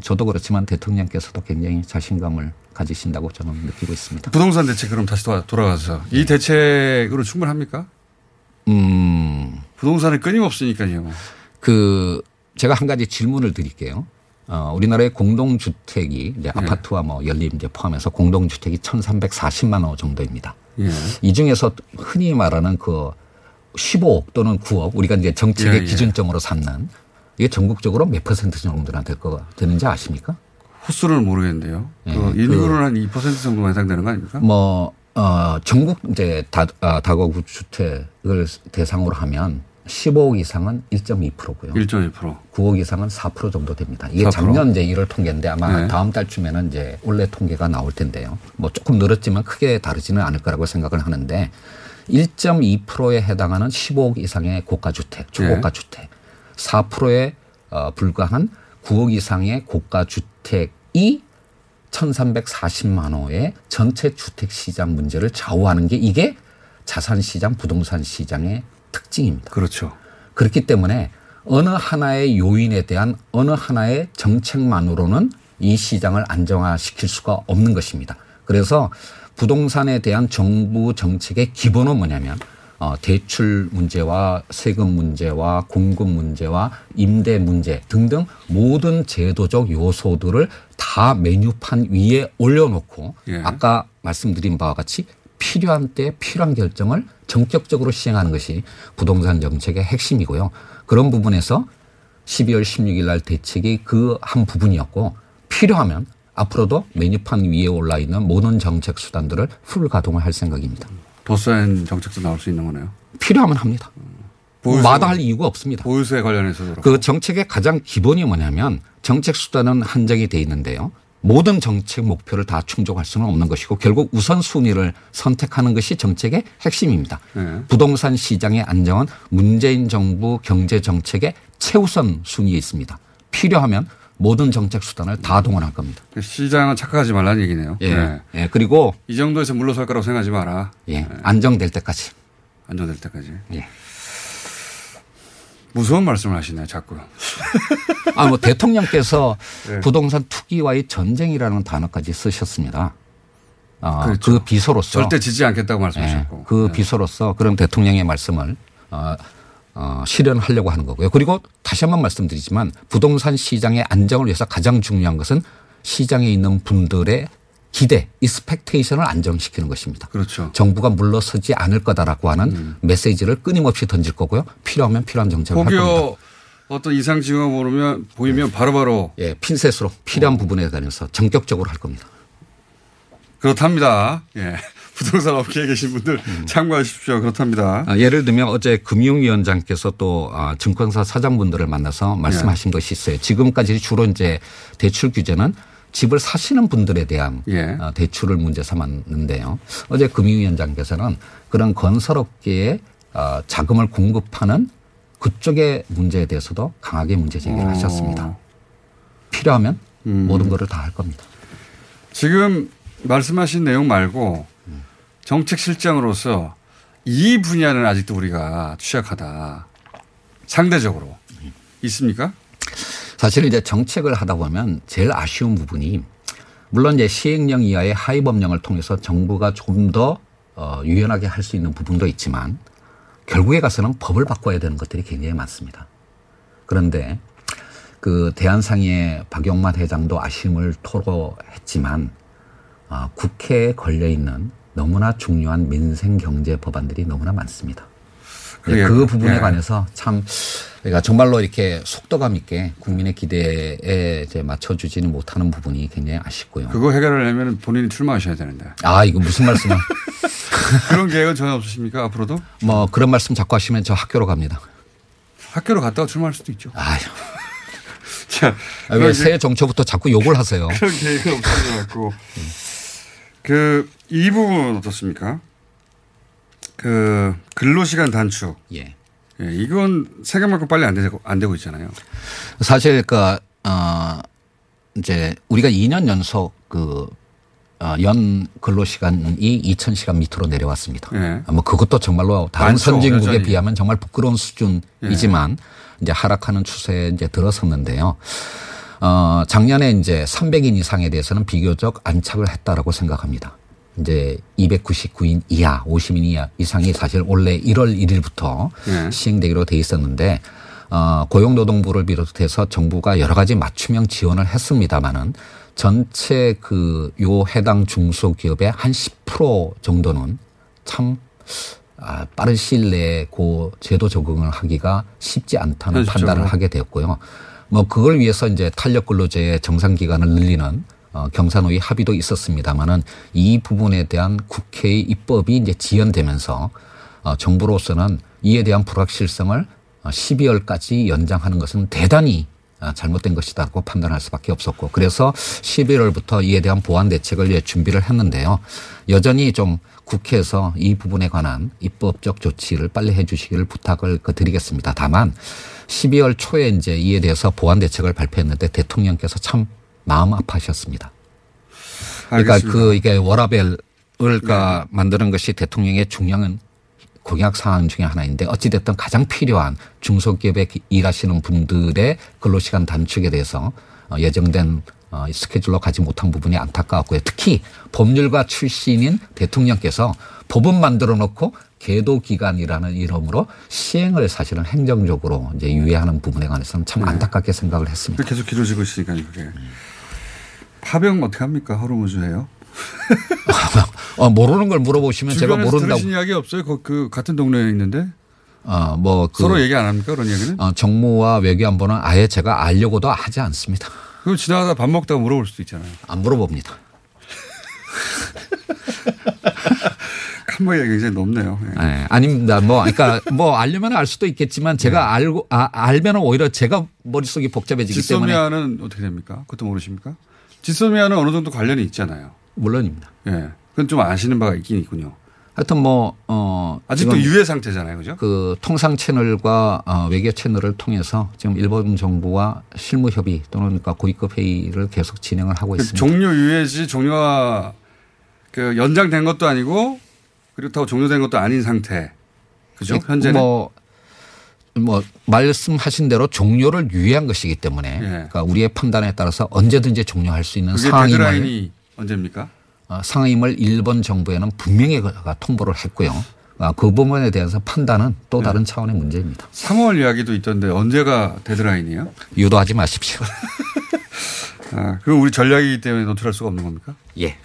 저도 그렇지만 대통령께서도 굉장히 자신감을 가지신다고 저는 느끼고 있습니다. 부동산 대책 그럼 다시 돌아가서 이 대책으로 충분합니까? 부동산은 끊임없으니까요. 제가 한 가지 질문을 드릴게요. 우리나라의 공동주택이 이제 아파트와 연립 이제 포함해서 공동주택이 1,340만 호 정도입니다. 이 중에서 흔히 말하는 그 15억 또는 9억 우리가 이제 정책의 기준점으로 삼는 이게 전국적으로 몇 퍼센트 정도나 되는지 아십니까? 호수는 모르겠는데요. 인구는 한 2% 정도만 해당되는 거 아닙니까? 전국 이제 다가구 주택을 대상으로 하면 15억 이상은 1.2%고요. 1.2%. 9억 이상은 4% 정도 됩니다. 이게 4%? 작년 이제 1월 통계인데 아마 다음 달쯤에는 이제 올해 통계가 나올 텐데요. 조금 늘었지만 크게 다르지는 않을 거라고 생각을 하는데 1.2%에 해당하는 15억 이상의 고가주택, 초고가주택, 4%에 불과한 9억 이상의 고가주택이 1,340만 호의 전체 주택시장 문제를 좌우하는 게 이게 자산시장, 부동산시장의 특징입니다. 그렇죠. 그렇기 때문에 어느 하나의 요인에 대한 어느 하나의 정책만으로는 이 시장을 안정화시킬 수가 없는 것입니다. 그래서 부동산에 대한 정부 정책의 기본은 뭐냐면 대출 문제와 세금 문제와 공급 문제와 임대 문제 등등 모든 제도적 요소들을 다 메뉴판 위에 올려놓고 아까 말씀드린 바와 같이 필요한 때에 필요한 결정을 전격적으로 시행하는 것이 부동산 정책의 핵심이고요. 그런 부분에서 12월 16일 날 대책이 그 한 부분이었고 필요하면 앞으로도 메뉴판 위에 올라 있는 모든 정책 수단들을 풀 가동을 할 생각입니다. 더 센 정책도 나올 수 있는 거네요. 필요하면 합니다. 마다할 이유가 없습니다. 보유세 관련해서도. 그 정책의 가장 기본이 뭐냐면 정책 수단은 한정이 돼 있는데요. 모든 정책 목표를 다 충족할 수는 없는 것이고 결국 우선순위를 선택하는 것이 정책의 핵심입니다. 부동산 시장의 안정은 문재인 정부 경제정책의 최우선 순위에 있습니다. 필요하면 모든 정책 수단을 다 동원할 겁니다. 시장은 착각하지 말라는 얘기네요. 그리고 이 정도에서 물러설 거라고 생각하지 마라. 안정될 때까지. 안정될 때까지. 무서운 말씀을 하시네요, 자꾸. 대통령께서 부동산 투기와의 전쟁이라는 단어까지 쓰셨습니다. 그렇죠. 그 비서로서. 절대 지지 않겠다고 말씀하셨고. 비서로서 그런 대통령의 말씀을 실현하려고 하는 거고요. 그리고 다시 한번 말씀드리지만 부동산 시장의 안정을 위해서 가장 중요한 것은 시장에 있는 분들의 기대, 익스펙테이션을 안정시키는 것입니다. 그렇죠. 정부가 물러서지 않을 거다라고 하는 메시지를 끊임없이 던질 거고요. 필요하면 필요한 정책을 할 겁니다. 어떤 이상 징후가 보이면 바로바로. 핀셋으로 필요한 부분에 관해서 전격적으로 할 겁니다. 그렇답니다. 부동산 업계에 계신 분들 참고하십시오. 그렇답니다. 예를 들면 어제 금융위원장께서 또 증권사 사장분들을 만나서 말씀하신 것이 있어요. 지금까지 주로 이제 대출 규제는 집을 사시는 분들에 대한 대출을 문제 삼았는데요. 어제 금융위원장께서는 그런 건설업계에 자금을 공급하는 그쪽의 문제에 대해서도 강하게 문제 제기를 하셨습니다. 필요하면 모든 것을 다 할 겁니다. 지금 말씀하신 내용 말고 정책 실장으로서 이 분야는 아직도 우리가 취약하다. 상대적으로 있습니까? 사실 이제 정책을 하다 보면 제일 아쉬운 부분이 물론 이제 시행령 이하의 하위 법령을 통해서 정부가 조금 더 유연하게 할 수 있는 부분도 있지만 결국에 가서는 법을 바꿔야 되는 것들이 굉장히 많습니다. 그런데 그 대한상의 박용만 회장도 아쉬움을 토로했지만 국회에 걸려 있는 너무나 중요한 민생 경제 법안들이 너무나 많습니다. 그 부분에 관해서 참 그러니까 정말로 이렇게 속도감 있게 국민의 기대에 이제 맞춰주지는 못하는 부분이 굉장히 아쉽고요. 그거 해결을 하려면 본인이 출마하셔야 되는데. 이거 무슨 말씀을. 그런 계획은 전혀 없으십니까? 앞으로도? 그런 말씀 자꾸 하시면 저 학교로 갑니다. 학교로 갔다가 출마할 수도 있죠. 자, 왜 새 정처부터 자꾸 욕을 하세요. 그런 계획은 없으신 것 같고. 이 부분은 어떻습니까? 근로시간 단축. 이건 생각만큼 빨리 안 되고 있잖아요. 사실 이제 우리가 2년 연속 연 근로시간이 2,000시간 밑으로 내려왔습니다. 네. 뭐 그것도 정말로 다른 많죠, 선진국에 여전히. 비하면 정말 부끄러운 수준이지만 네. 이제 하락하는 추세에 이제 들어섰는데요. 작년에 이제 300인 이상에 대해서는 비교적 안착을 했다라고 생각합니다. 이제 299인 이하, 50인 이하 이상이 사실 원래 1월 1일부터 네. 시행되기로 돼 있었는데 고용노동부를 비롯해서 정부가 여러 가지 맞춤형 지원을 했습니다마는 전체 요 해당 중소기업의 한 10% 정도는 참 빠른 시일 내에 그 제도 적응을 하기가 쉽지 않다는 그렇죠. 판단을 하게 되었고요. 뭐 그걸 위해서 이제 탄력 근로제의 정상 기간을 늘리는 경사노위 합의도 있었습니다마는 이 부분에 대한 국회의 입법이 이제 지연되면서 정부로서는 이에 대한 불확실성을 12월까지 연장하는 것은 대단히 잘못된 것이라고 판단할 수밖에 없었고 그래서 11월부터 이에 대한 보완 대책을 준비를 했는데요. 여전히 좀 국회에서 이 부분에 관한 입법적 조치를 빨리 해 주시기를 부탁을 드리겠습니다. 다만 12월 초에 이제 이에 대해서 보완 대책을 발표했는데 대통령께서 참 마음 아파하셨습니다. 그러니까 알겠습니다. 이게 워라벨을 만드는 것이 대통령의 중요한 공약 사항 중에 하나인데 어찌됐든 가장 필요한 중소기업에 일하시는 분들의 근로시간 단축에 대해서 예정된 스케줄로 가지 못한 부분이 안타까웠고요. 특히 법률가 출신인 대통령께서 법은 만들어 놓고 계도기간이라는 이름으로 시행을 사실은 행정적으로 이제 유예하는 부분에 관해서는 참 안타깝게 생각을 했습니다. 계속 길어지고 있으니까요. 그게. 파병 어떻게 합니까? 하루무주예요? 모르는 걸 물어보시면 제가 모른다고. 들으신 이야기 없어요? 그 같은 동네에 있는데? 서로 얘기 안 합니까? 그런 얘기는? 정무와 외교안보는 아예 제가 알려고도 하지 않습니다. 그럼 지나가다 밥 먹다가 물어볼 수도 있잖아요. 안 물어봅니다. 칸막이가 굉장히 높네요. 네, 아닙니다. 그러니까 알려면 알 수도 있겠지만 제가 알면 오히려 제가 머릿속이 복잡해지기 때문에. 지소미아는 어떻게 됩니까? 그것도 모르십니까? 지소미아는 어느 정도 관련이 있잖아요. 물론입니다. 예. 그건 좀 아시는 바가 있긴 있군요. 하여튼 아직도 유예 상태잖아요. 그죠? 그 통상 채널과 외교 채널을 통해서 지금 일본 정부와 실무 협의 또는 그러니까 고위급 회의를 계속 진행을 하고 있습니다. 종료 유예지 종료가 그 연장된 것도 아니고 그렇다고 종료된 것도 아닌 상태. 그죠? 현재는. 말씀하신 대로 종료를 유예한 것이기 때문에 그러니까 우리의 판단에 따라서 언제든지 종료할 수 있는 상황이 언제입니까? 상임을 일본 정부에는 분명히 통보를 했고요. 그 부분에 대해서 판단은 또 다른 차원의 문제입니다. 3월 이야기도 있던데 언제가 데드라인이에요? 유도하지 마십시오. 그건 우리 전략이기 때문에 노출할 수가 없는 겁니까? 예.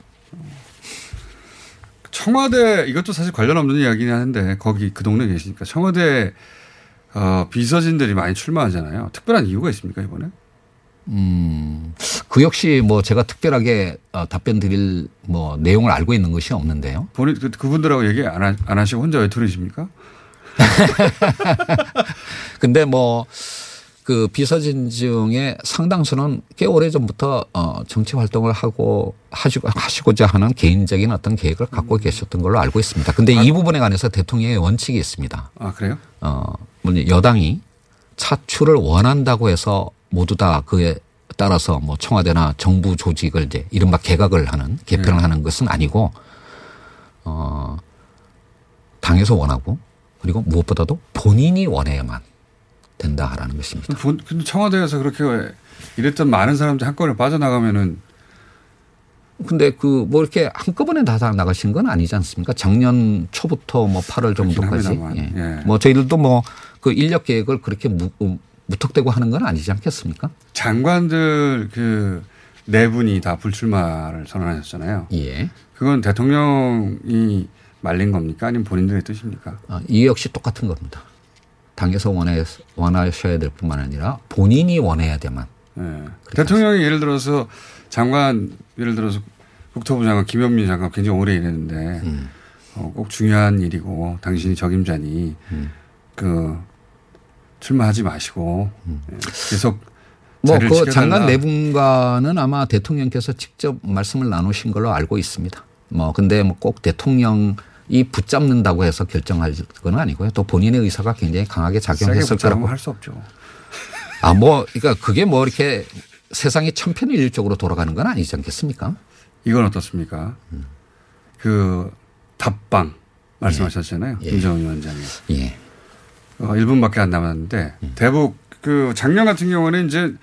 청와대 이것도 사실 관련 없는 이야기긴 하는데 거기 그 동네에 계시니까 청와대 비서진들이 많이 출마하잖아요. 특별한 이유가 있습니까 이번에? 그 역시 제가 특별하게 답변 드릴 내용을 알고 있는 것이 없는데요. 본인 그분들하고 얘기 안 하시고 혼자 왜 들으십니까? 근데 그 비서진 중에 상당수는 꽤 오래 전부터 정치 활동을 하시고자 하는 개인적인 어떤 계획을 갖고 계셨던 걸로 알고 있습니다. 근데 이 부분에 관해서 대통령의 원칙이 있습니다. 아, 그래요? 물론 여당이 차출을 원한다고 해서 모두 다 그에 따라서 청와대나 정부 조직을 이제 이른바 개편을 하는 것은 아니고, 당에서 원하고 그리고 무엇보다도 본인이 원해야만 된다라는 것입니다. 근데 청와대에서 그렇게 이랬던 많은 사람들이 한꺼번에 빠져나가면은. 근데 이렇게 한꺼번에 다 나가신 건 아니지 않습니까? 작년 초부터 8월 정도까지. 예. 예. 저희들도 그 인력 계획을 그렇게 무턱대고 하는 건 아니지 않겠습니까? 장관들 네 분이 다 불출마를 선언하셨잖아요. 예. 그건 대통령이 말린 겁니까? 아니면 본인들의 뜻입니까? 이 역시 똑같은 겁니다. 당에서 원하셔야 될 뿐만 아니라 본인이 원해야 되만. 예. 대통령이 예를 들어서 국토부 장관 김현미 장관 굉장히 오래 일했는데 꼭 중요한 일이고 당신이 적임자니 출마하지 마시고 계속 자리를 지켜달라. 장관 네 분과는 아마 대통령께서 직접 말씀을 나누신 걸로 알고 있습니다. 근데 꼭 대통령이 붙잡는다고 해서 결정할 건 아니고요. 또 본인의 의사가 굉장히 강하게 작용했을 거라고 할 수 없죠. 그러니까 그게 이렇게 세상이 천편일률적으로 돌아가는 건 아니지 않겠습니까? 이건 어떻습니까? 그 답방 말씀하셨잖아요. 예. 김정은 위원장이. 예. 1분밖에 안 남았는데 대북 그 작년 같은 경우는 이제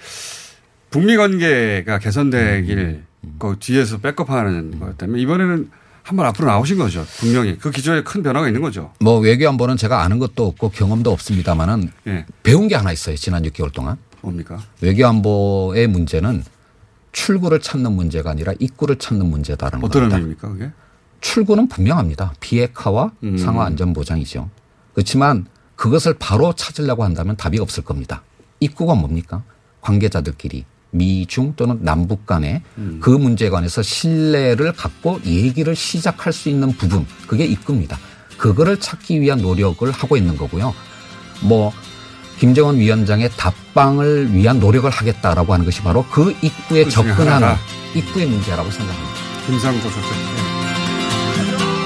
북미 관계가 개선되길 그 뒤에서 백업하는 거였다면 이번에는 한번 앞으로 나오신 거죠. 분명히. 그 기조에 큰 변화가 있는 거죠. 뭐 외교안보는 제가 아는 것도 없고 경험도 없습니다만은 예. 배운 게 하나 있어요. 지난 6개월 동안. 뭡니까? 외교안보의 문제는 출구를 찾는 문제가 아니라 입구를 찾는 문제다라는 겁니다. 어떤 의미입니까 그게? 출구는 분명합니다. 비핵화와 상호안전보장이죠. 그렇지만 그것을 바로 찾으려고 한다면 답이 없을 겁니다. 입구가 뭡니까? 관계자들끼리. 미중 또는 남북 간에 그 문제에 관해서 신뢰를 갖고 얘기를 시작할 수 있는 부분 그게 입구입니다. 그거를 찾기 위한 노력을 하고 있는 거고요. 뭐 김정은 위원장의 답방을 위한 노력을 하겠다라고 하는 것이 바로 그 입구에 접근하는 입구의 문제라고 생각합니다. 김상조 소장님.